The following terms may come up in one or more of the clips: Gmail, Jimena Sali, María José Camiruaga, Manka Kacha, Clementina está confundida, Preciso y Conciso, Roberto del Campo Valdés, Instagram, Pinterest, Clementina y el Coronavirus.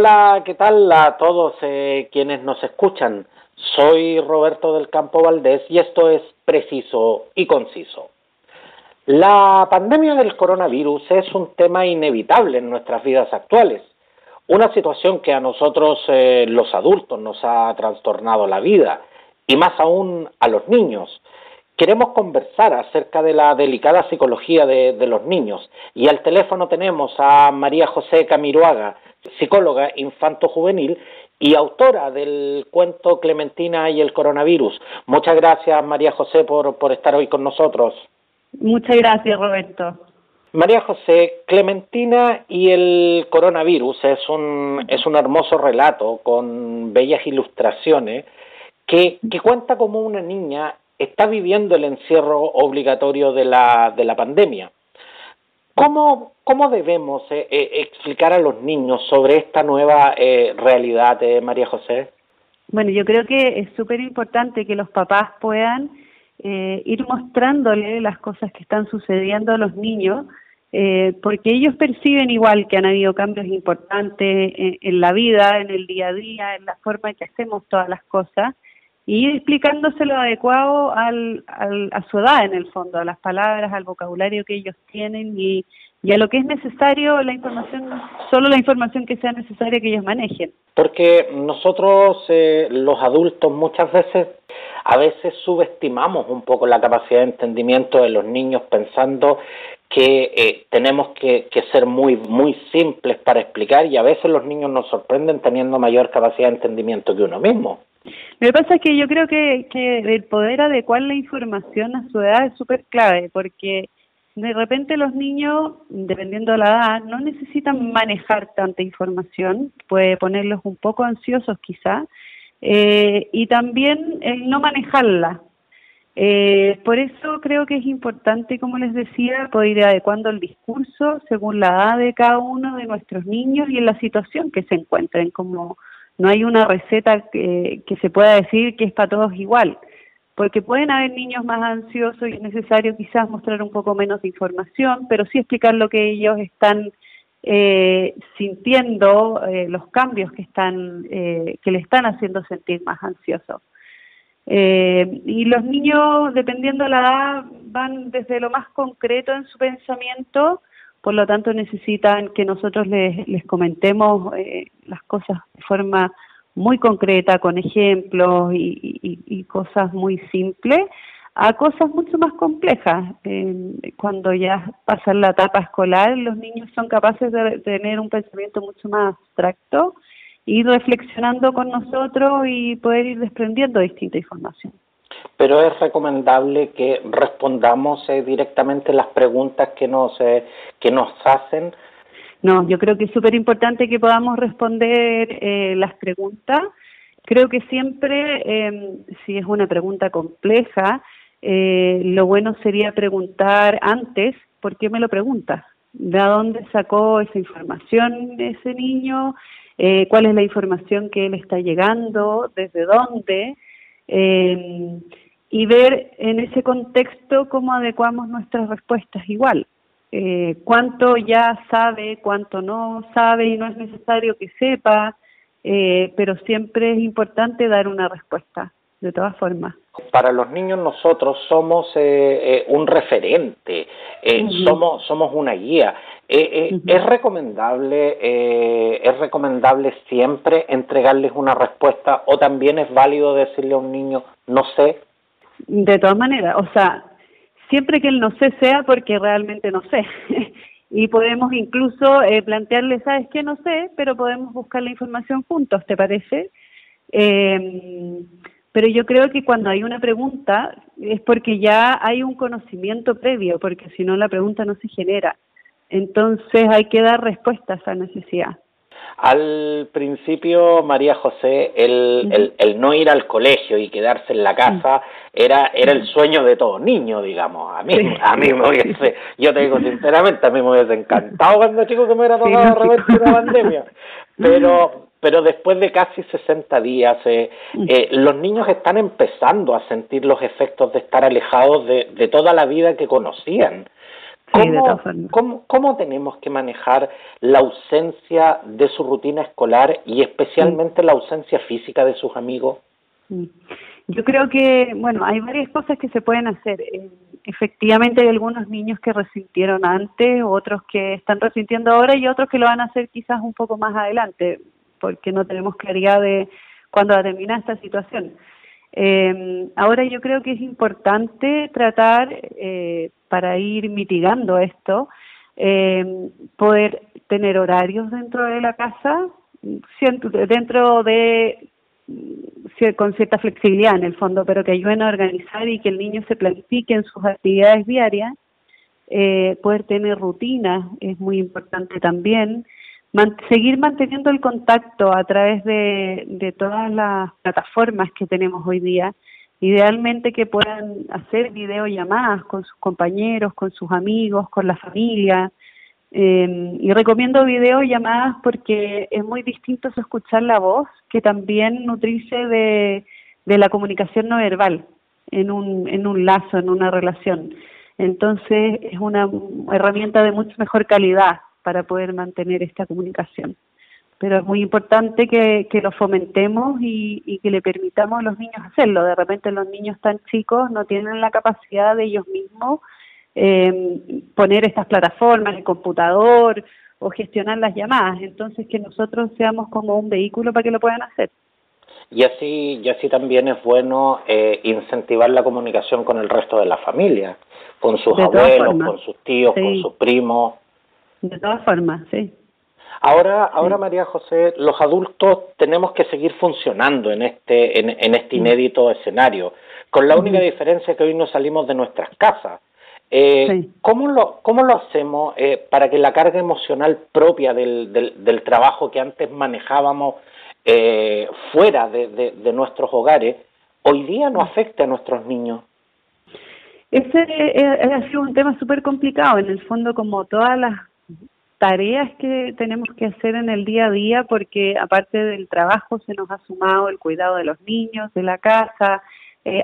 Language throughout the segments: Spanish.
Hola, ¿qué tal a todos quienes nos escuchan? Soy Roberto del Campo Valdés y esto es Preciso y Conciso. La pandemia del coronavirus es un tema inevitable en nuestras vidas actuales, una situación que a nosotros los adultos nos ha trastornado la vida y más aún a los niños. Queremos conversar acerca de la delicada psicología de los niños y al teléfono tenemos a María José Camiruaga, psicóloga infanto-juvenil y autora del cuento Clementina y el Coronavirus. Muchas gracias, María José, por estar hoy con nosotros. Muchas gracias, Roberto. María José, Clementina y el Coronavirus es un hermoso relato con bellas ilustraciones que cuenta cómo una niña está viviendo el encierro obligatorio de la pandemia. ¿Cómo debemos explicar a los niños sobre esta nueva realidad, María José? Bueno, yo creo que es súper importante que los papás puedan ir mostrándole las cosas que están sucediendo a los niños, porque ellos perciben igual que han habido cambios importantes en la vida, en el día a día, en la forma en que hacemos todas las cosas, y ir explicándoselo adecuado a su edad, en el fondo, a las palabras, al vocabulario que ellos tienen y a lo que es necesario, la información, solo la información que sea necesaria que ellos manejen. Porque nosotros, los adultos, a veces subestimamos un poco la capacidad de entendimiento de los niños pensando que tenemos que ser muy simples para explicar, y a veces los niños nos sorprenden teniendo mayor capacidad de entendimiento que uno mismo. Lo que pasa es que yo creo que el poder adecuar la información a su edad es súper clave, porque de repente los niños, dependiendo de la edad, no necesitan manejar tanta información, puede ponerlos un poco ansiosos quizá, y también el no manejarla. Por eso creo que es importante, como les decía, poder ir adecuando el discurso según la edad de cada uno de nuestros niños y en la situación que se encuentren. Como no hay una receta que se pueda decir que es para todos igual, porque pueden haber niños más ansiosos y es necesario quizás mostrar un poco menos de información, pero sí explicar lo que ellos están sintiendo, los cambios que le están haciendo sentir más ansiosos. Y los niños, dependiendo de la edad, van desde lo más concreto en su pensamiento. Por lo tanto, necesitan que nosotros les comentemos las cosas de forma muy concreta, con ejemplos y cosas muy simples, a cosas mucho más complejas. Cuando ya pasan la etapa escolar, los niños son capaces de tener un pensamiento mucho más abstracto, ir reflexionando con nosotros y poder ir desprendiendo distinta información. Pero es recomendable que respondamos directamente las preguntas que nos hacen. No, yo creo que es súper importante que podamos responder las preguntas. Creo que siempre, si es una pregunta compleja, lo bueno sería preguntar antes, ¿por qué me lo preguntas? ¿De dónde sacó esa información ese niño? ¿Cuál es la información que él está llegando? ¿Desde dónde? Y ver en ese contexto cómo adecuamos nuestras respuestas igual. Cuánto ya sabe, cuánto no sabe y no es necesario que sepa, pero siempre es importante dar una respuesta, de todas formas. Para los niños nosotros somos un referente, uh-huh. somos una guía. Uh-huh. ¿Es recomendable siempre entregarles una respuesta o también es válido decirle a un niño no sé? De todas maneras, o sea, siempre que el no sé sea porque realmente no sé. Y podemos incluso plantearle, ¿sabes qué? No sé, pero podemos buscar la información juntos, ¿te parece? Pero yo creo que cuando hay una pregunta es porque ya hay un conocimiento previo, porque si no la pregunta no se genera. Entonces hay que dar respuesta a esa necesidad. Al principio, María José, el no ir al colegio y quedarse en la casa era el sueño de todo niño, digamos. A mí me hubiese, yo te digo sinceramente, a mí me hubiese encantado cuando chico que me hubiera tocado de repente una pandemia. Pero después de casi 60 días, los niños están empezando a sentir los efectos de estar alejados de toda la vida que conocían. Sí, de todas formas. ¿Cómo tenemos que manejar la ausencia de su rutina escolar y especialmente la ausencia física de sus amigos? Yo creo que, bueno, hay varias cosas que se pueden hacer. Efectivamente hay algunos niños que resintieron antes, otros que están resintiendo ahora y otros que lo van a hacer quizás un poco más adelante, porque no tenemos claridad de cuándo va a terminar esta situación. Ahora yo creo que es importante tratar, para ir mitigando esto, poder tener horarios dentro de la casa, con cierta flexibilidad en el fondo, pero que ayuden a organizar y que el niño se planifique en sus actividades diarias. Poder tener rutinas es muy importante también. Seguir manteniendo el contacto a través de todas las plataformas que tenemos hoy día. Idealmente que puedan hacer videollamadas con sus compañeros, con sus amigos, con la familia. Y recomiendo videollamadas porque es muy distinto escuchar la voz que también nutrirse de la comunicación no verbal en un lazo, en una relación. Entonces es una herramienta de mucho mejor calidad para poder mantener esta comunicación. Pero es muy importante que lo fomentemos y que le permitamos a los niños hacerlo. De repente los niños tan chicos no tienen la capacidad de ellos mismos poner estas plataformas en el computador o gestionar las llamadas. Entonces que nosotros seamos como un vehículo para que lo puedan hacer. Y así también es bueno incentivar la comunicación con el resto de la familia, con sus abuelos, con sus tíos, sí, con sus primos. De todas formas, sí. Ahora sí. María José, los adultos tenemos que seguir funcionando en este inédito escenario, con la única diferencia que hoy no salimos de nuestras casas. Sí. ¿Cómo lo hacemos para que la carga emocional propia del trabajo que antes manejábamos fuera de nuestros hogares, hoy día no afecte a nuestros niños? Ese ha sido un tema súper complicado, en el fondo, como todas las tareas que tenemos que hacer en el día a día, porque aparte del trabajo se nos ha sumado el cuidado de los niños, de la casa,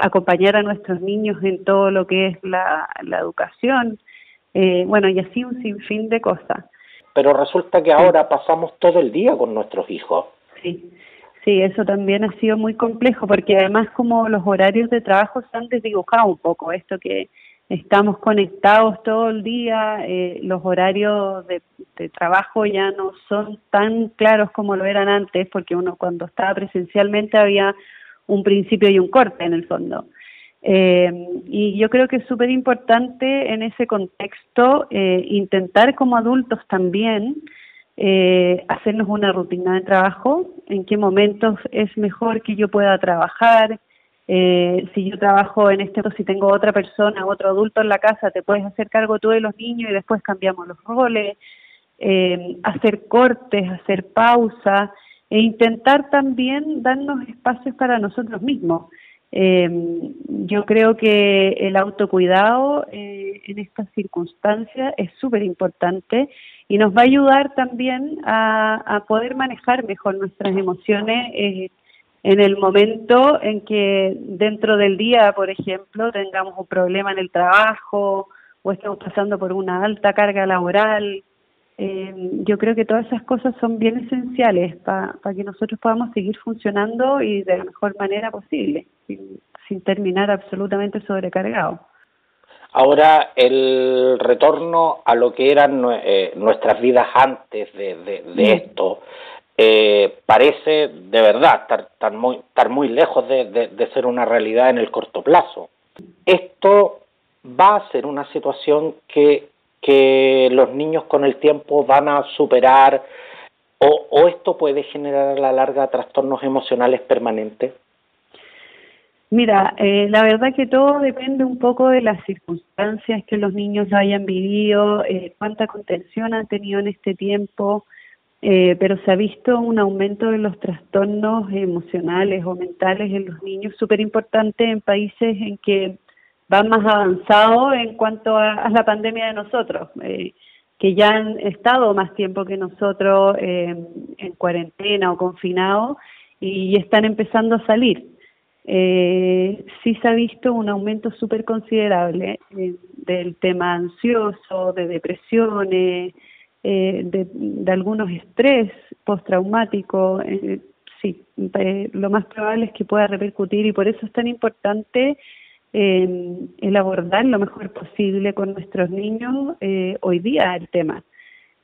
acompañar a nuestros niños en todo lo que es la educación, y así un sinfín de cosas. Pero resulta que ahora pasamos todo el día con nuestros hijos. Sí, eso también ha sido muy complejo, porque además como los horarios de trabajo se han desdibujado un poco, esto que estamos conectados todo el día, los horarios de trabajo ya no son tan claros como lo eran antes, porque uno cuando estaba presencialmente había un principio y un corte en el fondo. Y yo creo que es súper importante en ese contexto intentar como adultos también hacernos una rutina de trabajo, en qué momentos es mejor que yo pueda trabajar. Si yo trabajo en este, si tengo otra persona, otro adulto en la casa, te puedes hacer cargo tú de los niños y después cambiamos los roles, hacer cortes, hacer pausas e intentar también darnos espacios para nosotros mismos. Yo creo que el autocuidado en estas circunstancias es súper importante y nos va a ayudar también a poder manejar mejor nuestras emociones en el momento en que dentro del día, por ejemplo, tengamos un problema en el trabajo o estamos pasando por una alta carga laboral. Yo creo que todas esas cosas son bien esenciales para que nosotros podamos seguir funcionando y de la mejor manera posible, sin terminar absolutamente sobrecargados. Ahora, el retorno a lo que eran nuestras vidas antes de esto, parece de verdad estar muy lejos de ser una realidad en el corto plazo. Esto va a ser una situación que los niños con el tiempo van a superar, o esto puede generar a la larga trastornos emocionales permanentes. Mira, la verdad que todo depende un poco de las circunstancias que los niños hayan vivido, cuánta contención han tenido en este tiempo. Pero se ha visto un aumento de los trastornos emocionales o mentales en los niños, súper importante en países en que van más avanzados en cuanto a la pandemia de nosotros, que ya han estado más tiempo que nosotros en cuarentena o confinados y están empezando a salir. Sí se ha visto un aumento súper considerable del tema ansioso, de depresiones, de algunos estrés postraumático, sí, lo más probable es que pueda repercutir, y por eso es tan importante el abordar lo mejor posible con nuestros niños hoy día el tema.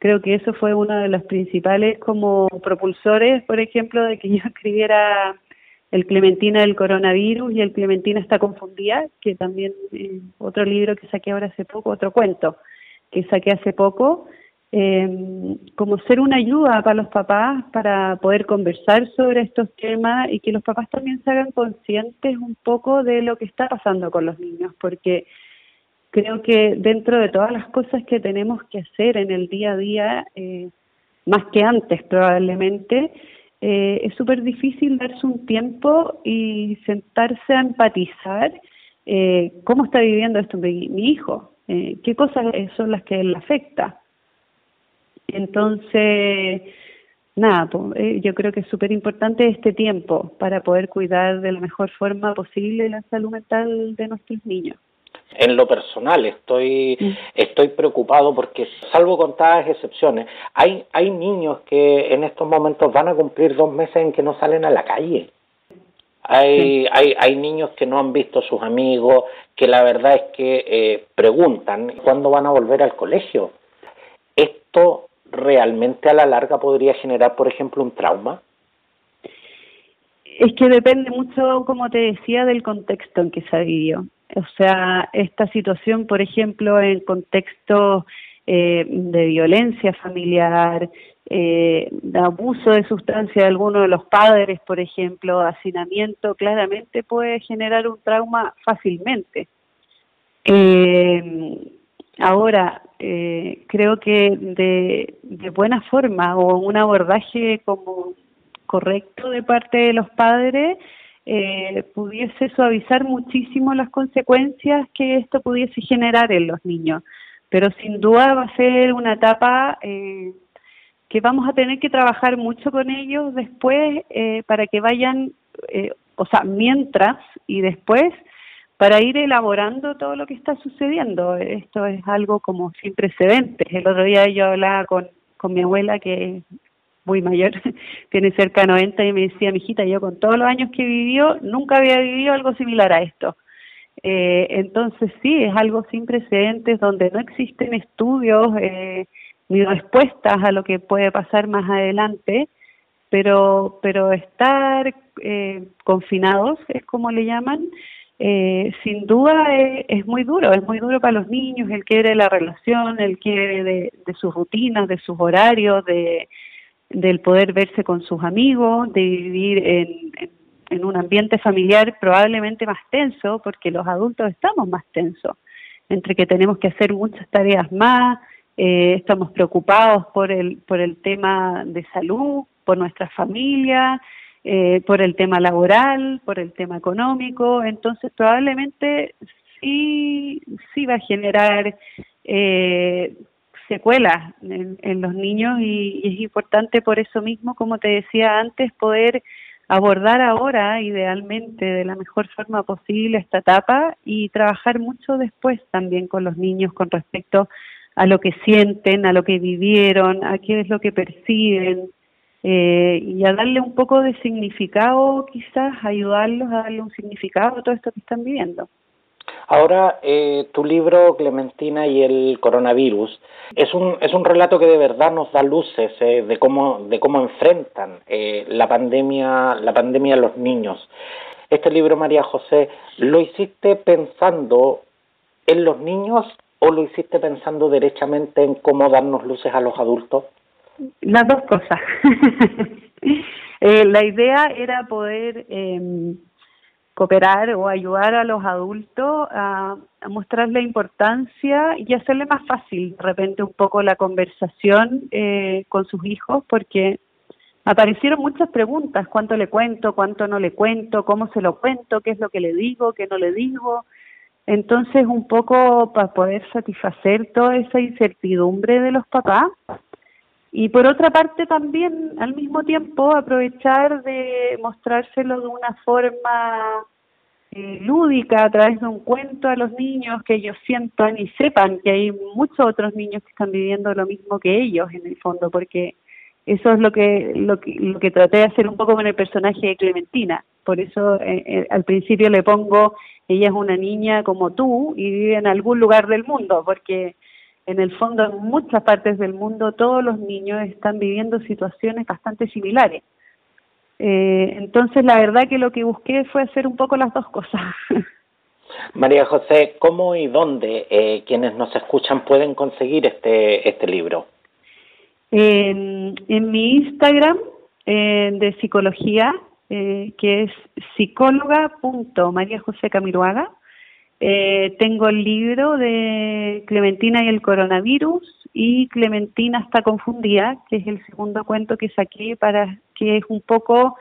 Creo que eso fue uno de los principales como propulsores, por ejemplo, de que yo escribiera el Clementina del Coronavirus y el Clementina está confundida, que también otro libro que saqué ahora hace poco, otro cuento que saqué hace poco, como ser una ayuda para los papás para poder conversar sobre estos temas y que los papás también se hagan conscientes un poco de lo que está pasando con los niños, porque creo que dentro de todas las cosas que tenemos que hacer en el día a día, más que antes probablemente, es súper difícil darse un tiempo y sentarse a empatizar cómo está viviendo esto mi hijo, qué cosas son las que él afecta. Entonces, nada, pues, yo creo que es súper importante este tiempo para poder cuidar de la mejor forma posible la salud mental de nuestros niños. En lo personal estoy preocupado porque, salvo contadas excepciones, hay niños que en estos momentos van a cumplir 2 meses en que no salen a la calle. Hay niños que no han visto a sus amigos, que la verdad es que preguntan cuándo van a volver al colegio. Esto realmente a la larga podría generar, por ejemplo, un trauma. Es que depende mucho, como te decía, del contexto en que se vivió. O sea, esta situación, por ejemplo, en contexto de violencia familiar, de abuso de sustancia de alguno de los padres, por ejemplo, hacinamiento, claramente puede generar un trauma fácilmente. Ahora, creo que de buena forma o un abordaje como correcto de parte de los padres pudiese suavizar muchísimo las consecuencias que esto pudiese generar en los niños. Pero sin duda va a ser una etapa que vamos a tener que trabajar mucho con ellos después para que vayan, o sea, mientras y después, para ir elaborando todo lo que está sucediendo. Esto es algo como sin precedentes. El otro día yo hablaba con mi abuela, que es muy mayor, tiene cerca de 90, y me decía, mijita, yo con todos los años que vivió, nunca había vivido algo similar a esto. Entonces sí, es algo sin precedentes, donde no existen estudios ni respuestas a lo que puede pasar más adelante, pero estar confinados, es como le llaman, sin duda es muy duro para los niños, el quiebre de la relación, el quiebre de sus rutinas, de sus horarios, del poder verse con sus amigos, de vivir en un ambiente familiar probablemente más tenso, porque los adultos estamos más tensos, entre que tenemos que hacer muchas tareas más, estamos preocupados por el tema de salud, por nuestra familia, por el tema laboral, por el tema económico. Entonces probablemente sí va a generar secuelas en los niños, y es importante por eso mismo, como te decía antes, poder abordar ahora, idealmente, de la mejor forma posible esta etapa, y trabajar mucho después también con los niños con respecto a lo que sienten, a lo que vivieron, a qué es lo que perciben. Y a darle un poco de significado, quizás ayudarlos a darle un significado a todo esto que están viviendo. Ahora, tu libro Clementina y el Coronavirus es un relato que de verdad nos da luces de cómo enfrentan la pandemia a los niños. Este libro, María José, ¿lo hiciste pensando en los niños o lo hiciste pensando derechamente en cómo darnos luces a los adultos? Las dos cosas. La idea era poder cooperar o ayudar a los adultos a mostrar la importancia y hacerle más fácil de repente un poco la conversación con sus hijos, porque aparecieron muchas preguntas: cuánto le cuento, cuánto no le cuento, cómo se lo cuento, qué es lo que le digo, qué no le digo. Entonces, un poco para poder satisfacer toda esa incertidumbre de los papás. Y por otra parte también, al mismo tiempo, aprovechar de mostrárselo de una forma lúdica a través de un cuento a los niños, que ellos sientan y sepan que hay muchos otros niños que están viviendo lo mismo que ellos en el fondo, porque eso es lo que traté de hacer un poco con el personaje de Clementina. Por eso al principio le pongo, ella es una niña como tú y vive en algún lugar del mundo, porque en el fondo en muchas partes del mundo todos los niños están viviendo situaciones bastante similares. Entonces la verdad que lo que busqué fue hacer un poco las dos cosas. María José, ¿cómo y dónde quienes nos escuchan pueden conseguir este libro? En mi Instagram de psicología, que es psicóloga.mariajosecamiruaga. Tengo el libro de Clementina y el Coronavirus y Clementina está confundida, que es el segundo cuento que saqué, para que es un poco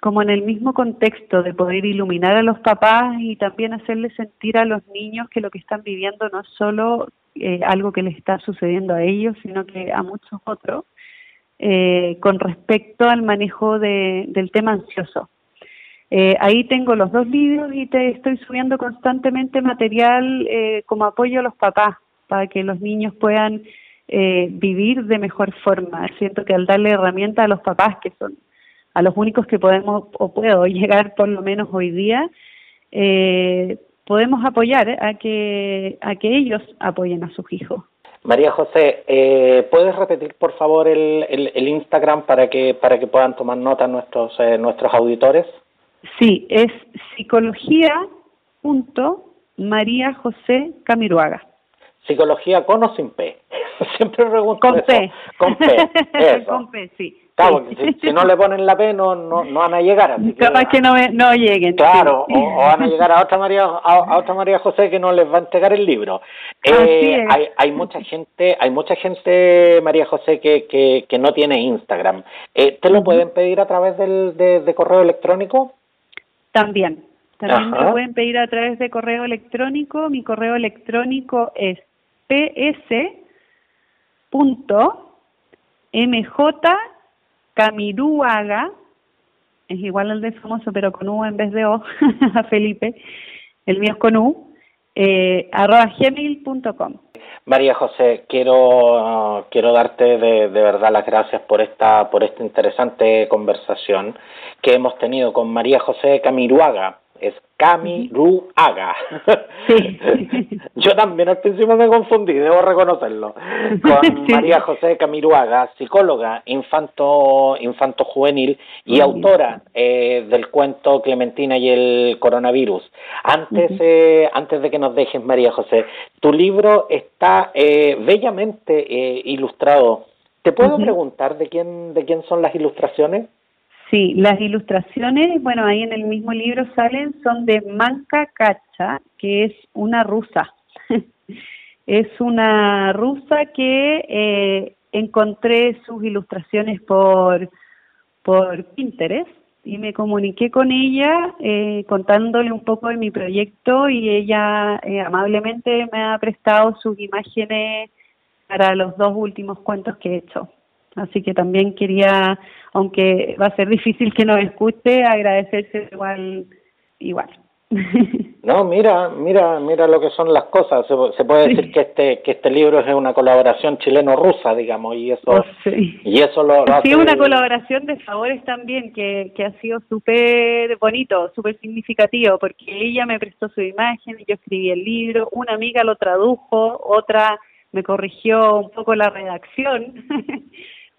como en el mismo contexto de poder iluminar a los papás y también hacerles sentir a los niños que lo que están viviendo no es solo algo que les está sucediendo a ellos, sino que a muchos otros, con respecto al manejo del tema ansioso. Ahí tengo los dos libros y te estoy subiendo constantemente material como apoyo a los papás para que los niños puedan vivir de mejor forma. Siento que al darle herramientas a los papás, que son a los únicos que podemos o puedo llegar por lo menos hoy día, podemos apoyar a que ellos apoyen a sus hijos. María José, ¿puedes repetir por favor el Instagram para que puedan tomar nota nuestros auditores? Sí, es psicología.mariajosecamiruaga. ¿Psicología con o sin P? Siempre pregunto con eso. P. Con P. Eso. Con P, sí. Claro, sí. Si no le ponen la P no van a llegar. Así que, capaz que no lleguen. Claro, sí. o van a llegar a otra María José que no les va a entregar el libro. Hay mucha gente, María José, que no tiene Instagram. ¿Te lo pueden pedir a través de correo electrónico? También me lo pueden pedir a través de correo electrónico. Mi correo electrónico es ps.mjcamiruaga, es igual al de famoso pero con U en vez de O, a Felipe, el mío es con U, @gmail.com. María José, quiero darte de verdad las gracias por esta interesante conversación que hemos tenido con María José Camiruaga. Es Camiruaga. Sí. Yo también al principio me confundí, debo reconocerlo. Con María José Camiruaga, psicóloga, infanto-juvenil y autora del cuento Clementina y el Coronavirus. Antes de que nos dejes, María José, tu libro está bellamente ilustrado. ¿Te puedo preguntar de quién son las ilustraciones? Sí, las ilustraciones, bueno, ahí en el mismo libro salen, son de Manka Kacha, que es una rusa. Es una rusa que encontré sus ilustraciones por Pinterest y me comuniqué con ella contándole un poco de mi proyecto, y ella amablemente me ha prestado sus imágenes para los dos últimos cuentos que he hecho. Así que también quería, aunque va a ser difícil que nos escuche, agradecerse igual. No, mira lo que son las cosas. Se puede decir que este libro es una colaboración chileno-rusa, digamos, y eso lo hace. Sí, una colaboración de favores también que ha sido súper bonito, súper significativo, porque ella me prestó su imagen, yo escribí el libro, una amiga lo tradujo, otra me corrigió un poco la redacción.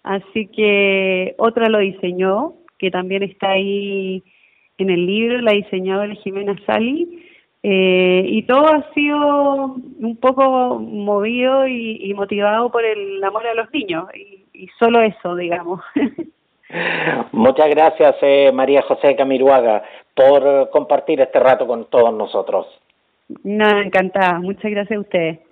Así que otra lo diseñó, que también está ahí en el libro, la diseñadora Jimena Sali, y todo ha sido un poco movido y motivado por el amor a los niños, y solo eso, digamos. Muchas gracias, María José Camiruaga, por compartir este rato con todos nosotros. Nada, encantada, muchas gracias a ustedes.